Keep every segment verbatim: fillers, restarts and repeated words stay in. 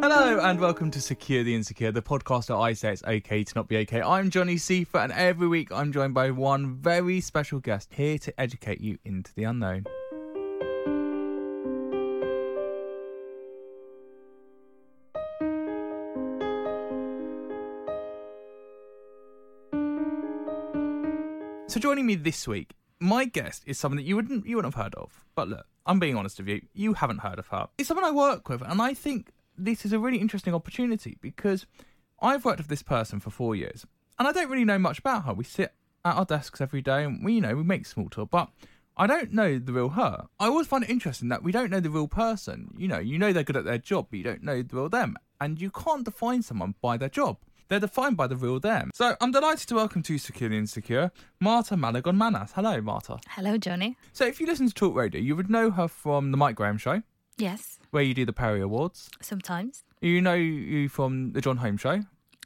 Hello and welcome to Secure the Insecure, the podcast that I say it's okay to not be okay. I'm Jonny Seifer, and every week I'm joined by one very special guest here to educate you into the unknown. So joining me this week, my guest is someone that you wouldn't you wouldn't have heard of. But look, I'm being honest with you, you haven't heard of her. It's someone I work with, and I think this is a really interesting opportunity because I've worked with this person for four years and I don't really know much about her. We sit at our desks every day and we, you know, we make small talk, but I don't know the real her. I always find it interesting that we don't know the real person. You know, you know they're good at their job, but you don't know the real them. And you can't define someone by their job. They're defined by the real them. So I'm delighted to welcome to Secure the Insecure, Marta Malagón Mañas. Hello, Marta. Hello, Jonny. So if you listen to Talk Radio, you would know her from The Mike Graham Show. Yes. Where you do the Perry Awards. Sometimes. You know you from The John Home Show.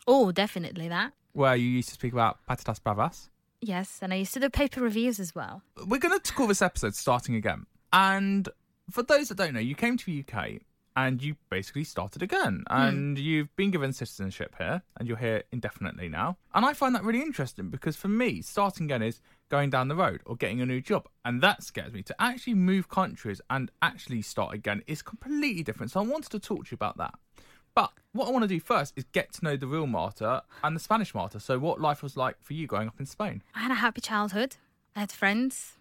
Oh, definitely that. Where you used to speak about Patatas Bravas. Yes, and I used to do paper reviews as well. We're going to call this episode Starting Again. And for those that don't know, you came to the U K and you basically started again. And mm. you've been given citizenship here and you're here indefinitely now. And I find that really interesting because for me, starting again is going down the road or getting a new job. And that scares me. To actually move countries and actually start again is completely different. So I wanted to talk to you about that. But what I want to do first is get to know the real Marta and the Spanish Marta. So what life was like for you growing up in Spain? I had a happy childhood. I had friends.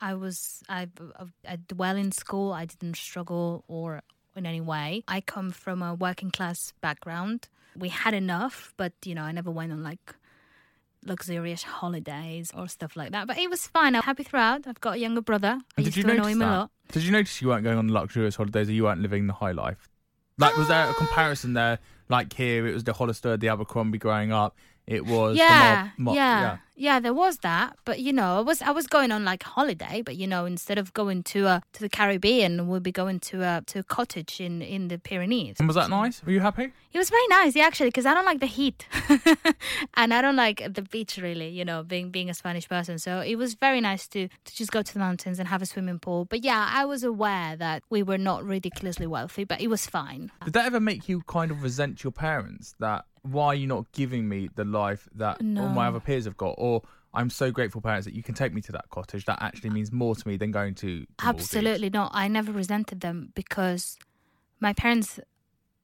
I was I, I, I did well in school. I didn't struggle or in any way. I come from a working class background. We had enough, but, you know, I never went on like luxurious holidays or stuff like that, but it was fine. I'm happy throughout. I've got a younger brother. I used to annoy him a lot. Did you notice you weren't going on luxurious holidays or you weren't living the high life? Like, uh, was there a comparison there? Like here, it was the Hollister, the Abercrombie growing up. It was yeah, the mob, mob, yeah, yeah, yeah. There was that, but you know, I was I was going on like a holiday, but you know, instead of going to uh, to the Caribbean, we'll be going to uh, to a cottage in, in the Pyrenees. And was that nice? Were you happy? It was very nice, yeah, actually, because I don't like the heat, and I don't like the beach really. You know, being being a Spanish person, so it was very nice to to just go to the mountains and have a swimming pool. But yeah, I was aware that we were not ridiculously wealthy, but it was fine. Did that ever make you kind of resent your parents that? Why are you not giving me the life that no. all my other peers have got? Or I'm so grateful, parents, that you can take me to that cottage. That actually means more to me than going to... Absolutely not. I never resented them because my parents,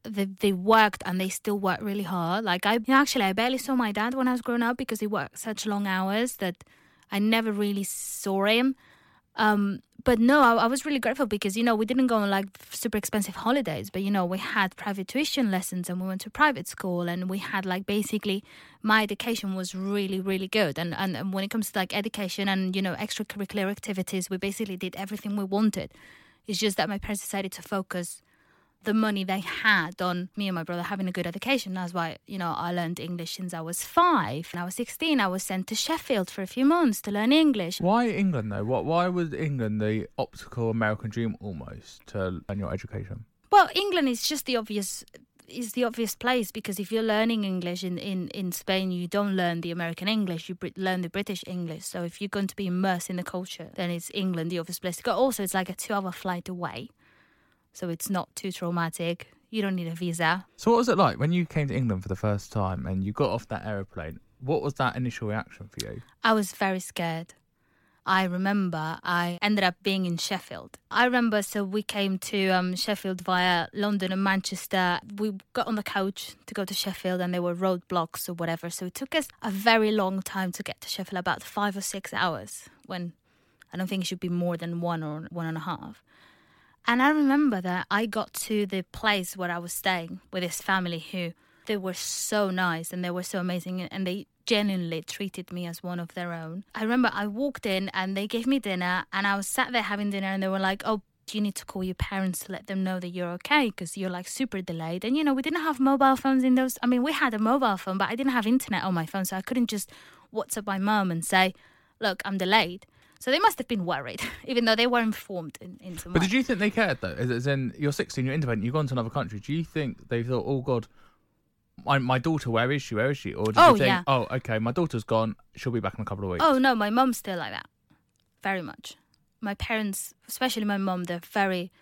they, they worked and they still work really hard. Like, I you know, actually, I barely saw my dad when I was growing up because he worked such long hours that I never really saw him. Um, but no, I, I was really grateful because, you know, we didn't go on like super expensive holidays, but, you know, we had private tuition lessons and we went to private school and we had like basically my education was really, really good. And, and, and when it comes to like education and, you know, extracurricular activities, we basically did everything we wanted. It's just that my parents decided to focus the money they had on me and my brother having a good education. That's why, you know, I learned English since I was five. When I was sixteen, I was sent to Sheffield for a few months to learn English. Why England, though? What? Why was England the optical American dream almost to learn your education? Well, England is just the obvious is the obvious place, because if you're learning English in, in, in Spain, you don't learn the American English, you Brit- learn the British English. So if you're going to be immersed in the culture, then it's England, the obvious place to go. Also, it's like a two-hour flight away, so it's not too traumatic. You don't need a visa. So what was it like when you came to England for the first time and you got off that aeroplane? What was that initial reaction for you? I was very scared. I remember I ended up being in Sheffield. I remember, so we came to um, Sheffield via London and Manchester. We got on the coach to go to Sheffield and there were roadblocks or whatever. So it took us a very long time to get to Sheffield, about five or six hours, when I don't think it should be more than one or one and a half. And I remember that I got to the place where I was staying with this family who, they were so nice and they were so amazing and they genuinely treated me as one of their own. I remember I walked in and they gave me dinner and I was sat there having dinner and they were like, oh, you need to call your parents to let them know that you're okay because you're like super delayed. And, you know, we didn't have mobile phones in those. I mean, we had a mobile phone, but I didn't have internet on my phone. So I couldn't just WhatsApp my mum and say, look, I'm delayed. So they must have been worried, even though they were informed in, in some way. But did you think they cared, though? As in, you're sixteen, you're independent, you've gone to another country. Do you think they thought, oh, God, My, my daughter, where is she? Where is she? Or did oh, you think, yeah. oh, okay, my daughter's gone. She'll be back in a couple of weeks. Oh, no, my mum's still like that. Very much. My parents, especially my mum, they're very...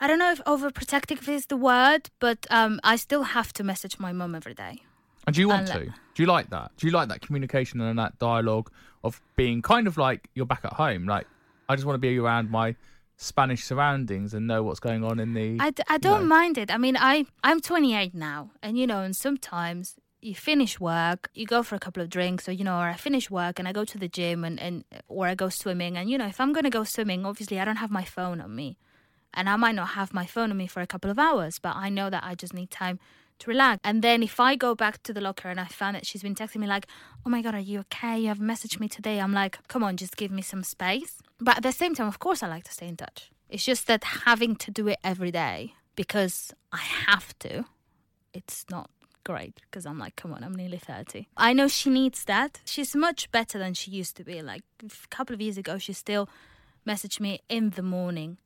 I don't know if overprotective is the word, but um, I still have to message my mum every day. And do you want and, to? Do you like that? Do you like that communication and that dialogue of being kind of like you're back at home? Like, I just want to be around my Spanish surroundings and know what's going on in the... I, d- I don't you know. mind it. I mean, I, I'm twenty-eight now and, you know, and sometimes you finish work, you go for a couple of drinks or, you know, or I finish work and I go to the gym and, and or I go swimming. And, you know, if I'm going to go swimming, obviously I don't have my phone on me and I might not have my phone on me for a couple of hours, but I know that I just need time to relax. And then if I go back to the locker and I found that she's been texting me like, oh my God, are you okay? You have messaged me today. I'm like, come on, just give me some space. But at the same time, of course, I like to stay in touch. It's just that having to do it every day because I have to, it's not great because I'm like, come on, I'm nearly thirty. I know she needs that. She's much better than she used to be. Like a couple of years ago, she still messaged me in the morning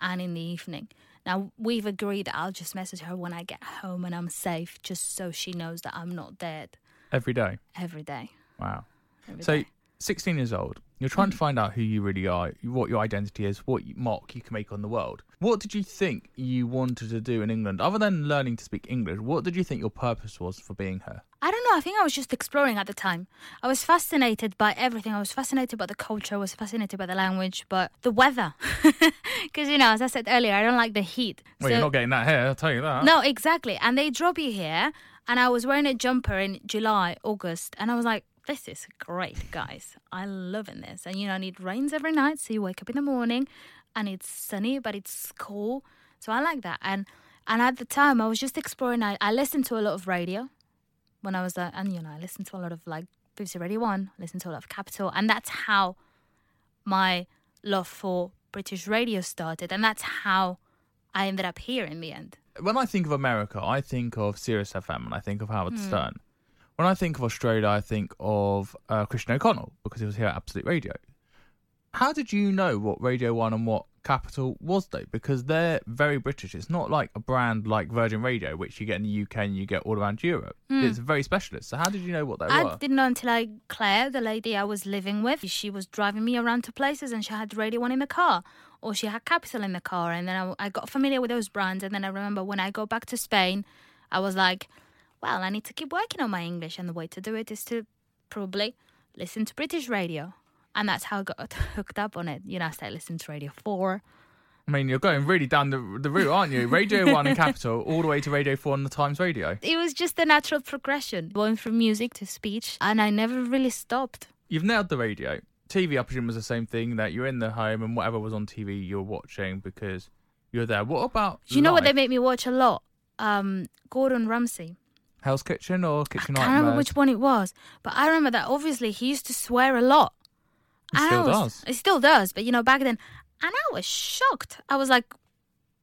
and in the evening. Now, we've agreed that I'll just message her when I get home and I'm safe, just so she knows that I'm not dead. Every day? Every day. Wow. Every so, day. sixteen years old, you're trying mm. to find out who you really are, what your identity is, what mark you can make on the world. What did you think you wanted to do in England? Other than learning to speak English, what did you think your purpose was for being here? I don't know. I think I was just exploring at the time. I was fascinated by everything. I was fascinated by the culture. I was fascinated by the language, but the weather. Because, you know, as I said earlier, I don't like the heat. Well, so, you're not getting that here, I'll tell you that. No, exactly. And they drop you here. And I was wearing a jumper in July, August. And I was like, this is great, guys. I'm loving this. And, you know, and it rains every night. So you wake up in the morning and it's sunny, but it's cool. So I like that. And and at the time, I was just exploring. I, I listened to a lot of radio. When I was there, and, you know, I listened to a lot of, like, B B C Radio one, listened to a lot of Capital, and that's how my love for British radio started, and that's how I ended up here in the end. When I think of America, I think of Sirius F M, and I think of Howard mm. Stern. When I think of Australia, I think of uh, Christian O'Connell, because he was here at Absolute Radio. How did you know what Radio one and what Capital was, though? Because they're very British. It's not like a brand like Virgin Radio, which you get in the U K and you get all around Europe. Mm. It's very specialist. So how did you know what they I were? I didn't know until I, Claire, the lady I was living with, she was driving me around to places and she had Radio one in the car or she had Capital in the car. And then I, I got familiar with those brands. And then I remember when I go back to Spain, I was like, well, I need to keep working on my English. And the way to do it is to probably listen to British radio. And that's how I got hooked up on it. You know, I started listening to Radio four. I mean, you're going really down the the route, aren't you? Radio one and Capital, all the way to Radio four and the Times Radio. It was just a natural progression, going from music to speech. And I never really stopped. You've nailed the radio. T V, I presume, was the same thing, that you're in the home and whatever was on T V, you're watching because you're there. What about Do you know life? What they make me watch a lot? Um, Gordon Ramsay. Hell's Kitchen or Kitchen Nightmares? I can't Nightmares. remember which one it was. But I remember that, obviously, he used to swear a lot. It still was, does. It still does, but you know, back then, and I was shocked. I was like,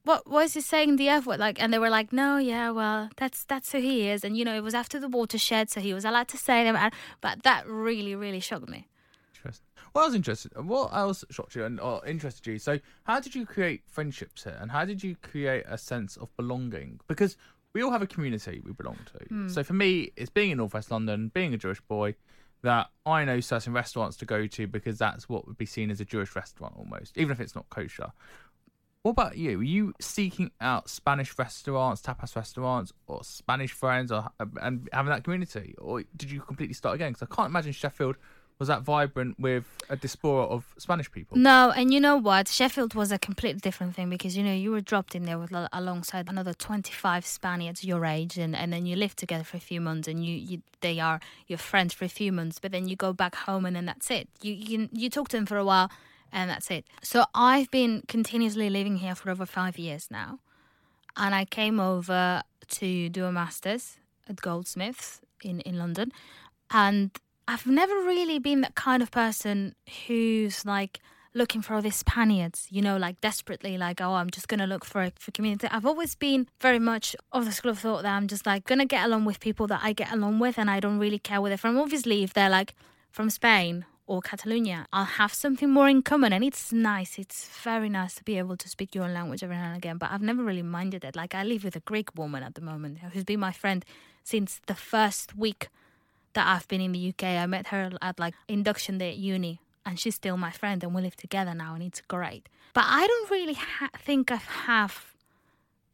"What? Why is he saying the F word?" Like, and they were like, "No, yeah, well, that's that's who he is." And you know, it was after the watershed, so he was allowed to say them. But that really, really shocked me. Interesting. Well, I was interested. What else shocked you and or interested you? So, how did you create friendships here, and how did you create a sense of belonging? Because we all have a community we belong to. Mm. So for me, it's being in Northwest London, being a Jewish boy, that I know certain restaurants to go to because that's what would be seen as a Jewish restaurant almost, even if it's not kosher. What about you? Were you seeking out Spanish restaurants, tapas restaurants, or Spanish friends, or and having that community? Or did you completely start again? Because I can't imagine Sheffield was that vibrant with a diaspora of Spanish people. No, and you know what? Sheffield was a completely different thing because, you know, you were dropped in there with alongside another twenty-five Spaniards your age, and, and then you live together for a few months and you, you they are your friends for a few months, but then you go back home and then that's it. You you, you talk to them for a while and that's it. So I've been continuously living here for over five years now, and I came over to do a master's at Goldsmiths in, in London, and I've never really been that kind of person who's, like, looking for all these Spaniards, you know, like, desperately, like, oh, I'm just going to look for a for community. I've always been very much of the school of thought that I'm just, like, going to get along with people that I get along with, and I don't really care where they're from. Obviously, if they're, like, from Spain or Catalonia, I'll have something more in common, and it's nice. It's very nice to be able to speak your own language every now and again, but I've never really minded it. Like, I live with a Greek woman at the moment who's been my friend since the first week that I've been in the U K. I met her at like induction day at uni, and she's still my friend, and we live together now, and it's great. But I don't really ha- think I have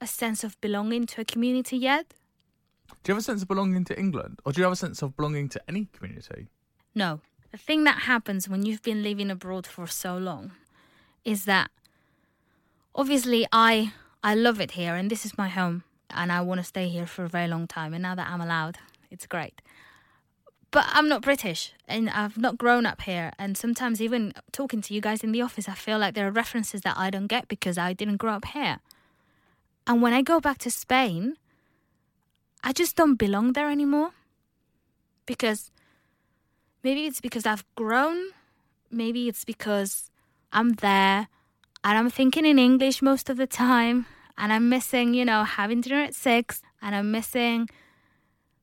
a sense of belonging to a community yet. Do you have a sense of belonging to England, or do you have a sense of belonging to any community? No. The thing that happens when you've been living abroad for so long is that obviously I I love it here, and this is my home, and I want to stay here for a very long time, and now that I'm allowed, it's great. But I'm not British, and I've not grown up here. And sometimes even talking to you guys in the office, I feel like there are references that I don't get because I didn't grow up here. And when I go back to Spain, I just don't belong there anymore. Because maybe it's because I've grown. Maybe it's because I'm there and I'm thinking in English most of the time. And I'm missing, you know, having dinner at six. And I'm missing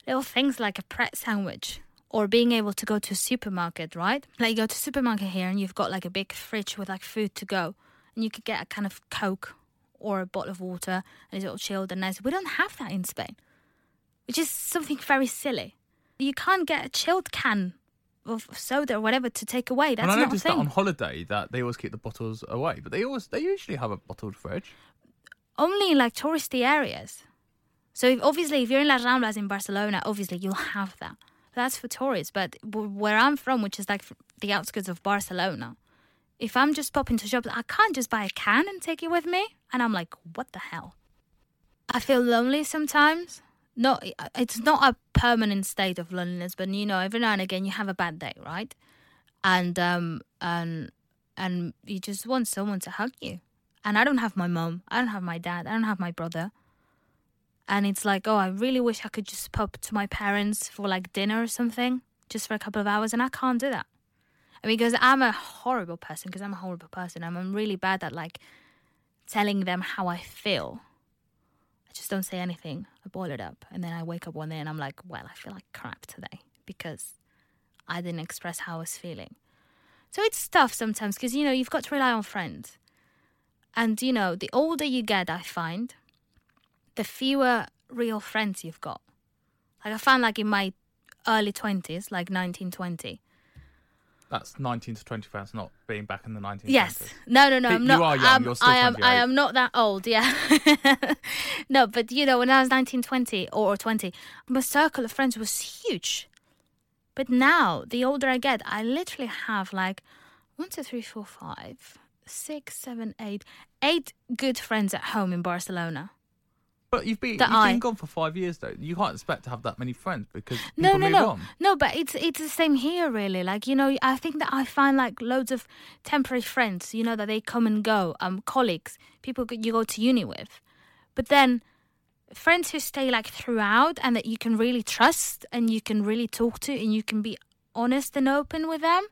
little things like a Pret sandwich. Or being able to go to a supermarket, right? Like, you go to a supermarket here and you've got, like, a big fridge with, like, food to go. And you could get a kind of Coke or a bottle of water, and it's all chilled and nice. We don't have that in Spain, which is something very silly. You can't get a chilled can of soda or whatever to take away. That's not a thing. And I noticed that on holiday, that they always keep the bottles away. But they always, they usually have a bottled fridge. Only in, like, touristy areas. So if, obviously, if you're in Las Ramblas in Barcelona, obviously you'll have that. That's for tourists, but where I'm from, which is like the outskirts of Barcelona, if I'm just popping to shops, I can't just buy a can and take it with me. And I'm like, what the hell? I feel lonely sometimes. No, it's not a permanent state of loneliness, but, you know, every now and again you have a bad day, right? And um and and you just want someone to hug you. And I don't have my mum. I don't have my dad. I don't have my brother. And it's like, oh, I really wish I could just pop to my parents for, like, dinner or something, just for a couple of hours. And I can't do that. I mean, because I'm a horrible person, because I'm a horrible person. I'm, I'm really bad at, like, telling them how I feel. I just don't say anything. I boil it up. And then I wake up one day and I'm like, well, I feel like crap today because I didn't express how I was feeling. So it's tough sometimes because, you know, you've got to rely on friends. And, you know, the older you get, I find, the fewer real friends you've got. Like, I found, like, in my early twenties, like nineteen, twenty. That's nineteen to twenty, that's not being back in the nineteen twenties. Yes. No, no, no. I'm not, you are young, I'm, you're still I am, I am not that old, yeah. No, but, you know, when I was nineteen, twenty, or twenty, my circle of friends was huge. But now, the older I get, I literally have, like, one, two, three, four, five, six, seven, eight, eight good friends at home in Barcelona. But you've been, you've been gone for five years, though. You can't expect to have that many friends because people no, no, move no. on. No, but it's it's the same here, really. Like, you know, I think that I find, like, loads of temporary friends, you know, that they come and go, um, colleagues, people you go to uni with. But then friends who stay, like, throughout and that you can really trust and you can really talk to and you can be honest and open with them,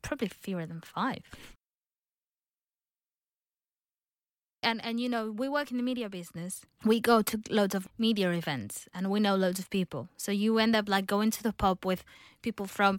probably fewer than five. And, and you know, we work in the media business. We go to loads of media events and we know loads of people. So you end up, like, going to the pub with people from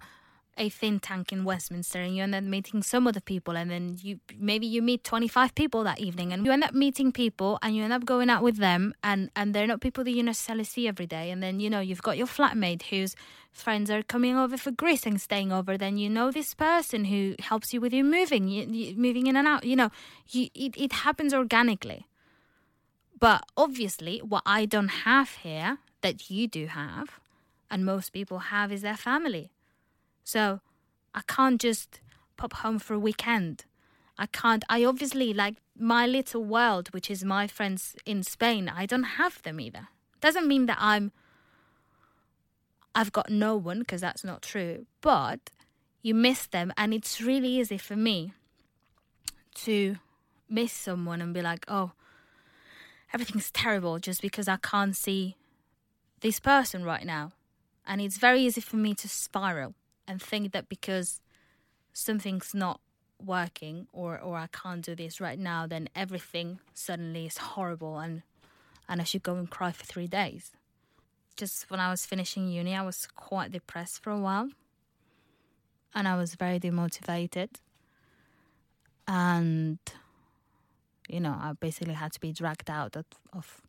a think tank in Westminster, and you end up meeting some other people, and then you maybe you meet twenty-five people that evening, and you end up meeting people and you end up going out with them, and, and they're not people that you necessarily see every day. And then, you know, you've got your flatmate whose friends are coming over for Greece and staying over. Then you know this person who helps you with your moving, you, you, moving in and out. You know, you, it, it happens organically. But obviously what I don't have here that you do have, and most people have, is their family. So I can't just pop home for a weekend. I can't. I obviously, like, my little world, which is my friends in Spain, I don't have them either. Doesn't mean that I'm, I've got no one, because that's not true. But you miss them, and it's really easy for me to miss someone and be like, oh, everything's terrible just because I can't see this person right now. And it's very easy for me to spiral and think that because something's not working, or, or I can't do this right now, then everything suddenly is horrible, and, and I should go and cry for three days. Just when I was finishing uni, I was quite depressed for a while, and I was very demotivated. And, you know, I basically had to be dragged out of, of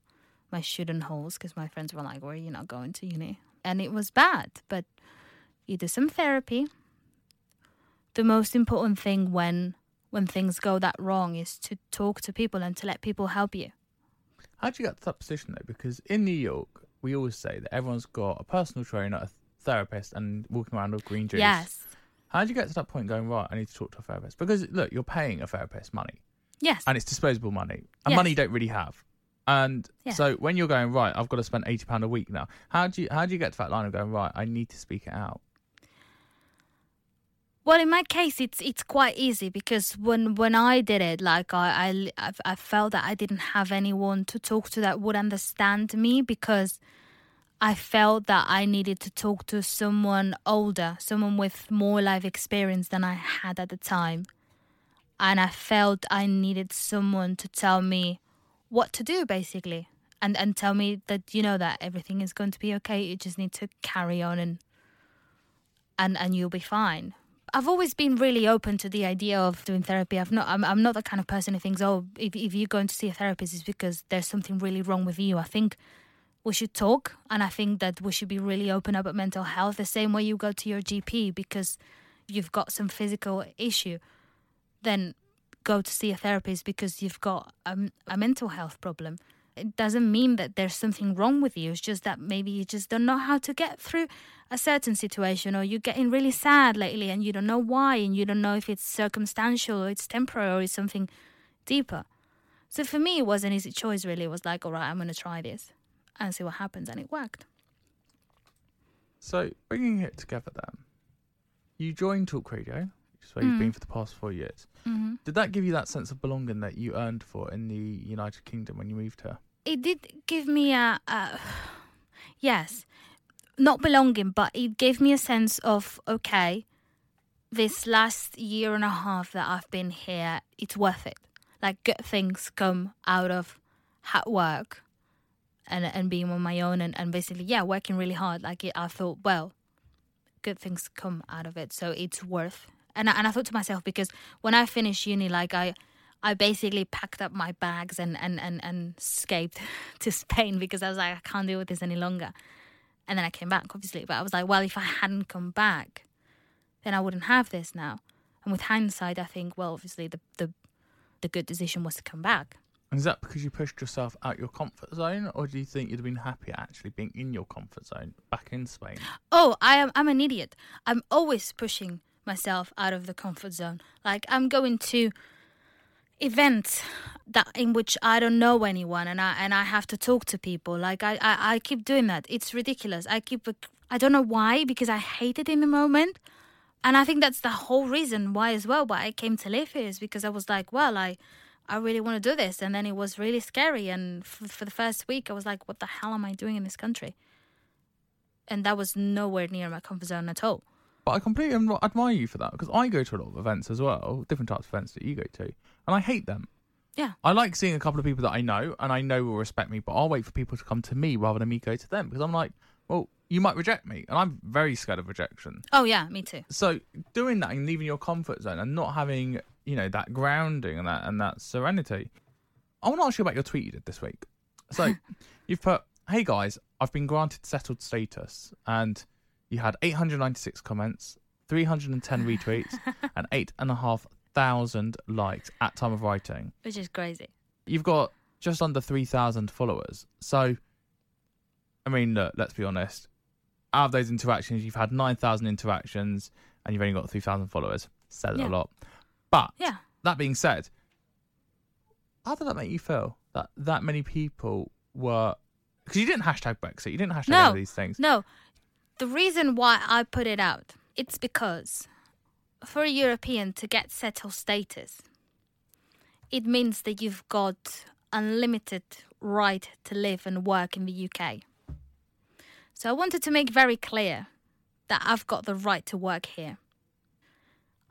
my student halls, because my friends were like, well, you're not going to uni. And it was bad, but you do some therapy. The most important thing when when things go that wrong is to talk to people and to let people help you. How do you get to that position, though? Because in New York, we always say that everyone's got a personal trainer, a therapist, and walking around with green juice. Yes. How do you get to that point going, right, I need to talk to a therapist? Because, look, you're paying a therapist money. Yes. And it's disposable money. And yes. Money you don't really have. And yeah. So when you're going, right, I've got to spend eighty pounds a week now, how do you, how do you get to that line of going, right, I need to speak it out? Well, in my case, it's it's quite easy, because when, when I did it, like I, I, I felt that I didn't have anyone to talk to that would understand me, because I felt that I needed to talk to someone older, someone with more life experience than I had at the time. And I felt I needed someone to tell me what to do, basically, and, and tell me that, you know, that everything is going to be okay. You just need to carry on and and, and you'll be fine. I've always been really open to the idea of doing therapy. I've not, I'm, I'm not the kind of person who thinks, oh, if, if you're going to see a therapist, it's because there's something really wrong with you. I think we should talk, and I think that we should be really open about mental health, the same way you go to your G P because you've got some physical issue. Then go to see a therapist because you've got a, a mental health problem. It doesn't mean that there's something wrong with you. It's just that maybe you just don't know how to get through a certain situation, or you're getting really sad lately and you don't know why, and you don't know if it's circumstantial or it's temporary or it's something deeper. So for me, it was an easy choice, really. It was like, all right, I'm going to try this and see what happens. And it worked. So bringing it together then, you joined Talk Radio, which is where mm. you've been for the past four years. Mm-hmm. Did that give you that sense of belonging that you earned for in the United Kingdom when you moved here? It did give me a, a yes, not belonging, but it gave me a sense of, okay, this last year and a half that I've been here, it's worth it. Like, good things come out of hard work and and being on my own and, and basically, yeah, working really hard. Like, it, I thought, well, good things come out of it, so it's worth. And I, and I thought to myself, because when I finished uni, like, I... I basically packed up my bags and, and, and, and escaped to Spain, because I was like, I can't deal with this any longer. And then I came back, obviously. But I was like, well, if I hadn't come back, then I wouldn't have this now. And with hindsight, I think, well, obviously the, the, the good decision was to come back. And is that because you pushed yourself out your comfort zone, or do you think you'd have been happier actually being in your comfort zone back in Spain? Oh, I am, I'm an idiot. I'm always pushing myself out of the comfort zone. Like, I'm going to events that in which I don't know anyone, and I and I have to talk to people. Like, I, I, I keep doing that. It's ridiculous. I keep, I don't know why, because I hate it in the moment. And I think that's the whole reason why as well, why I came to live here, is because I was like, well, I, I really want to do this. And then it was really scary. And f- for the first week, I was like, what the hell am I doing in this country? And that was nowhere near my comfort zone at all. But I completely admire you for that, because I go to a lot of events as well, different types of events that you go to, and I hate them. Yeah. I like seeing a couple of people that I know, and I know will respect me, but I'll wait for people to come to me rather than me go to them, because I'm like, well, you might reject me. And I'm very scared of rejection. Oh, yeah, me too. So doing that and leaving your comfort zone and not having, you know, that grounding and that, and that serenity. I want to ask you about your tweet you did this week. So you've put, hey, guys, I've been granted settled status. And you had eight hundred ninety-six comments, three hundred ten retweets, and eight thousand five hundred likes at time of writing. Which is crazy. You've got just under three thousand followers. So, I mean, look, let's be honest. Out of those interactions, you've had nine thousand interactions, and you've only got three thousand followers. Said it yeah. a lot. But yeah. that being said, how did that make you feel? That that many people were... Because you didn't hashtag Brexit. You didn't hashtag no, any of these things. No. The reason why I put it out, it's because for a European to get settled status, it means that you've got unlimited right to live and work in the U K. So I wanted to make very clear that I've got the right to work here.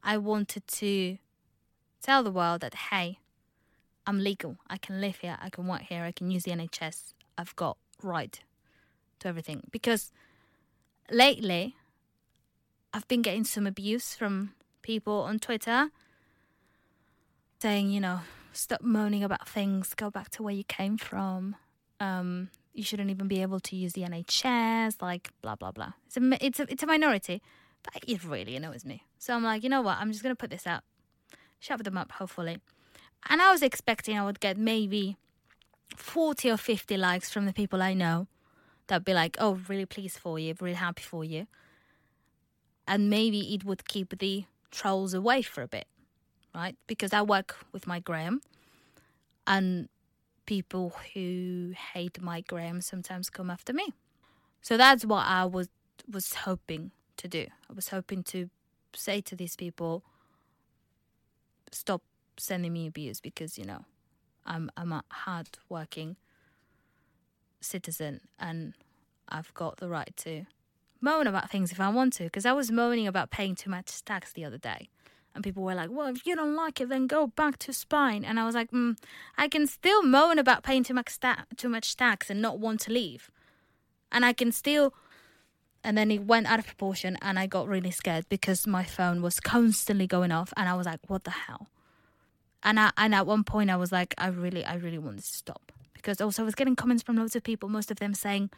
I wanted to tell the world that, hey, I'm legal. I can live here. I can work here. I can use the N H S. I've got right to everything. Because lately, I've been getting some abuse from people on Twitter saying, you know, stop moaning about things. Go back to where you came from. Um, you shouldn't even be able to use the N H S. Like, blah, blah, blah. It's a, it's a, it's a minority. But it really annoys me. So I'm like, you know what? I'm just going to put this out. Shut them up, hopefully. And I was expecting I would get maybe forty or fifty likes from the people I know that would be like, oh, really pleased for you, really happy for you. And maybe it would keep the trolls away for a bit, right? Because I work with Mike Graham, and people who hate Mike Graham sometimes come after me. So that's what I was was hoping to do. I was hoping to say to these people, stop sending me abuse, because, you know, I'm I'm a hard-working citizen and I've got the right to moan about things if I want to. Because I was moaning about paying too much tax the other day, and people were like, well, if you don't like it, then go back to Spain. And I was like, mm, I can still moan about paying too much, ta- too much tax and not want to leave. And I can still... And then it went out of proportion and I got really scared because my phone was constantly going off and I was like, what the hell? And I, and at one point I was like, I really, I really want this to stop. Because also I was getting comments from loads of people, most of them saying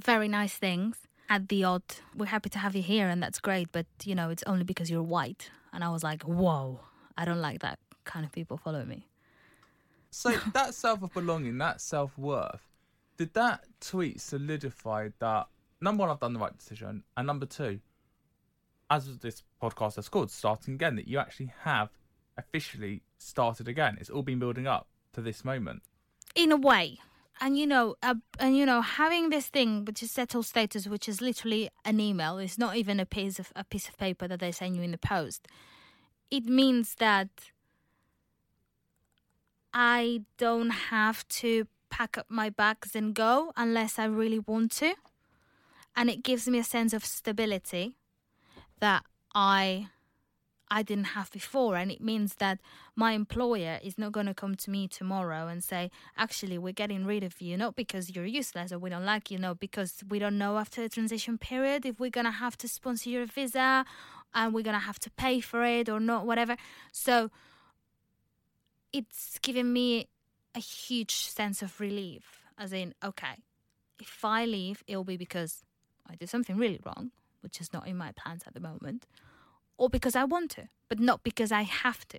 very nice things. At the odd, we're happy to have you here and that's great, but, you know, it's only because you're white. And I was like, whoa, I don't like that kind of people following me. So that self of belonging, that self-worth, did that tweet solidify that, number one, I've done the right decision, and number two, as this podcast has called, starting again, that you actually have officially started again. It's all been building up to this moment. In a way. And, you know, uh, and you know, having this thing, which is settled status, which is literally an email, it's not even a piece of a piece of paper that they send you in the post. It means that I don't have to pack up my bags and go unless I really want to. And it gives me a sense of stability that I I didn't have before. And it means that my employer is not going to come to me tomorrow and say, actually, we're getting rid of you, not because you're useless or we don't like you, no, because we don't know after the transition period if we're going to have to sponsor your visa and we're going to have to pay for it or not, whatever. So it's given me a huge sense of relief, as in, okay, if I leave, it'll be because I did something really wrong, which is not in my plans at the moment, or because I want to, but not because I have to.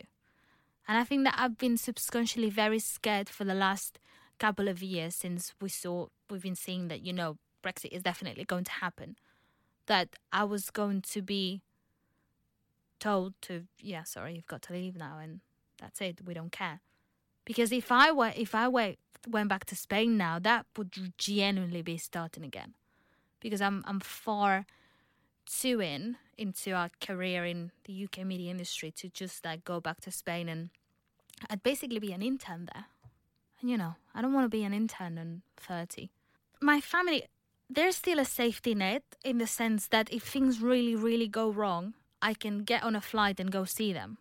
And I think that I've been subconsciously very scared for the last couple of years since we saw, we've been seeing that, you know, Brexit is definitely going to happen, that I was going to be told to, yeah, sorry, you've got to leave now and that's it, we don't care. Because if I were, if I were, went back to Spain now, that would genuinely be starting again. Because I'm I'm far too in into our career in the U K media industry to just like go back to Spain and I'd basically be an intern there. And you know, I don't want to be an intern in thirty. My family, there's still a safety net in the sense that if things really, really go wrong, I can get on a flight and go see them.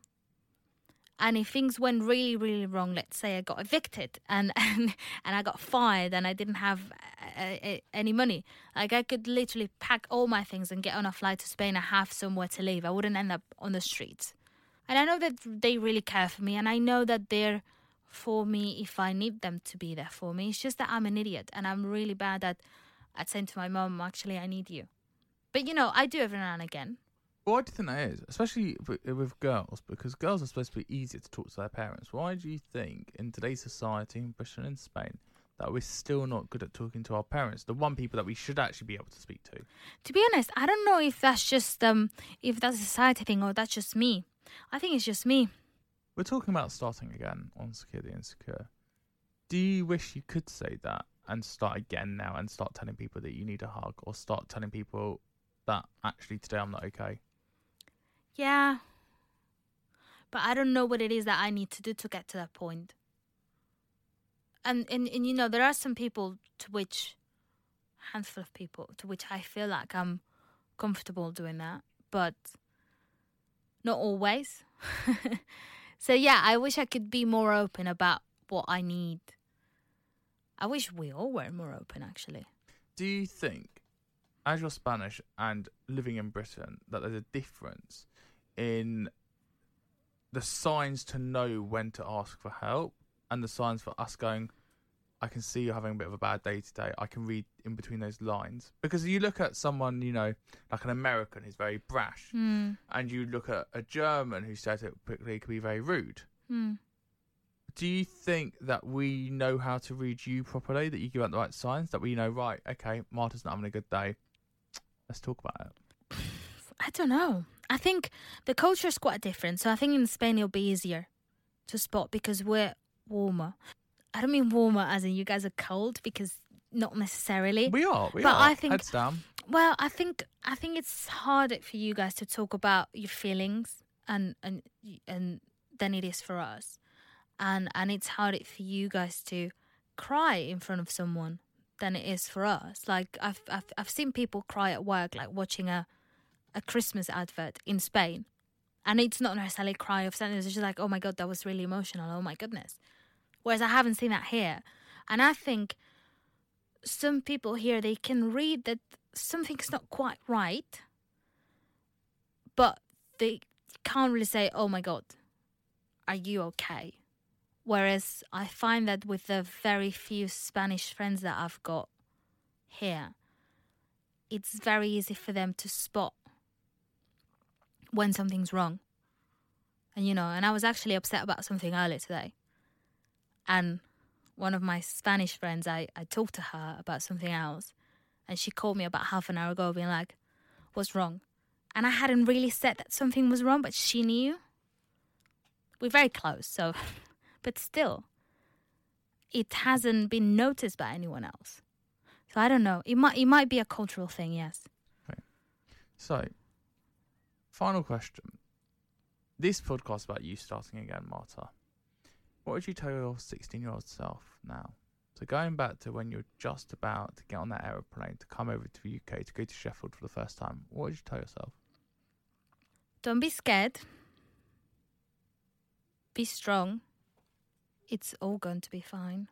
And if things went really, really wrong, let's say I got evicted and, and and I got fired and I didn't have uh, any money. Like, I could literally pack all my things and get on a flight to Spain and have somewhere to live. I wouldn't end up on the streets. And I know that they really care for me, and I know that they're for me if I need them to be there for me. It's just that I'm an idiot, and I'm really bad at, at saying to my mum, actually, I need you. But, you know, I do every now and again. Why do you think that is? Especially with girls, because girls are supposed to be easier to talk to their parents. Why do you think in today's society, in Britain and Spain, that we're still not good at talking to our parents, the one people that we should actually be able to speak to? To be honest, I don't know if that's just um if that's a society thing or that's just me. I think it's just me. We're talking about starting again on Secure the Insecure. Do you wish you could say that and start again now and start telling people that you need a hug, or start telling people that actually today I'm not okay? Yeah. But I don't know what it is that I need to do to get to that point. And, and, and you know, there are some people to which, handful of people, to which I feel like I'm comfortable doing that. But not always. So, yeah, I wish I could be more open about what I need. I wish we all were more open, actually. Do you think, as you're Spanish and living in Britain, that there's a difference in the signs to know when to ask for help and the signs for us going, I can see you're having a bit of a bad day today. I can read in between those lines. Because you look at someone, you know, like an American who's very brash, mm. and you look at a German who says it quickly can be very rude. Mm. Do you think that we know how to read you properly, that you give out the right signs, that we know, right, okay, Marta's not having a good day. Let's talk about it. I don't know. I think the culture is quite different. So I think in Spain it'll be easier to spot because we're warmer. I don't mean warmer as in you guys are cold, because not necessarily. We are, we but are. I think, heads down. Well, I think I think it's harder for you guys to talk about your feelings and and and than it is for us, and and it's harder for you guys to cry in front of someone than it is for us. Like I've I've I've seen people cry at work, like watching a a Christmas advert in Spain, and it's not necessarily cry of sadness. It's just like, oh my god, that was really emotional. Oh my goodness. Whereas I haven't seen that here. And I think some people here, they can read that something's not quite right, but they can't really say, oh my God, are you okay? Whereas I find that with the very few Spanish friends that I've got here, it's very easy for them to spot when something's wrong. And, you know, and I was actually upset about something earlier today. And one of my Spanish friends, I, I talked to her about something else. And she called me about half an hour ago being like, what's wrong? And I hadn't really said that something was wrong, but she knew. We're very close, so... But still, it hasn't been noticed by anyone else. So I don't know. It might, it might be a cultural thing, yes. Okay. So, final question. This podcast about you starting again, Marta. What would you tell your sixteen-year-old self now? So going back to when you're just about to get on that aeroplane, to come over to the U K, to go to Sheffield for the first time, what would you tell yourself? Don't be scared. Be strong. It's all going to be fine.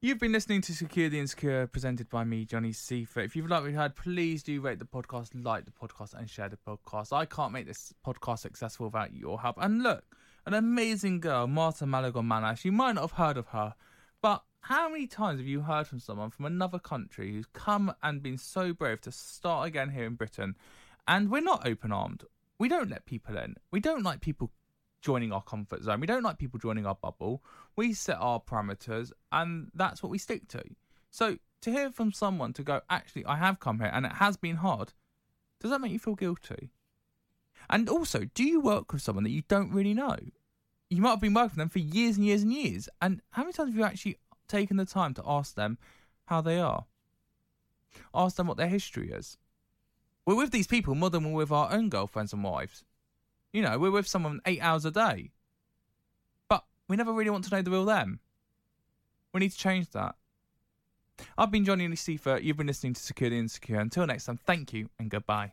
You've been listening to Secure the Insecure, presented by me, Jonny Seifer. If you've liked what you heard, please do rate the podcast, like the podcast, and share the podcast. I can't make this podcast successful without your help. And look, an amazing girl, Marta Malagón Mañas. You might not have heard of her, but how many times have you heard from someone from another country who's come and been so brave to start again here in Britain? And we're not open-armed. We don't let people in. We don't like people joining our comfort zone. We don't like people joining our bubble. We set our parameters, and that's what we stick to. So to hear from someone to go, actually, I have come here, and it has been hard, does that make you feel guilty? And also, do you work with someone that you don't really know? You might have been working with them for years and years and years. And how many times have you actually taken the time to ask them how they are? Ask them what their history is. We're with these people more than we're with our own girlfriends and wives. You know, we're with someone eight hours a day. But we never really want to know the real them. We need to change that. I've been Jonny Seifer. You've been listening to Secure the Insecure. Until next time, thank you and goodbye.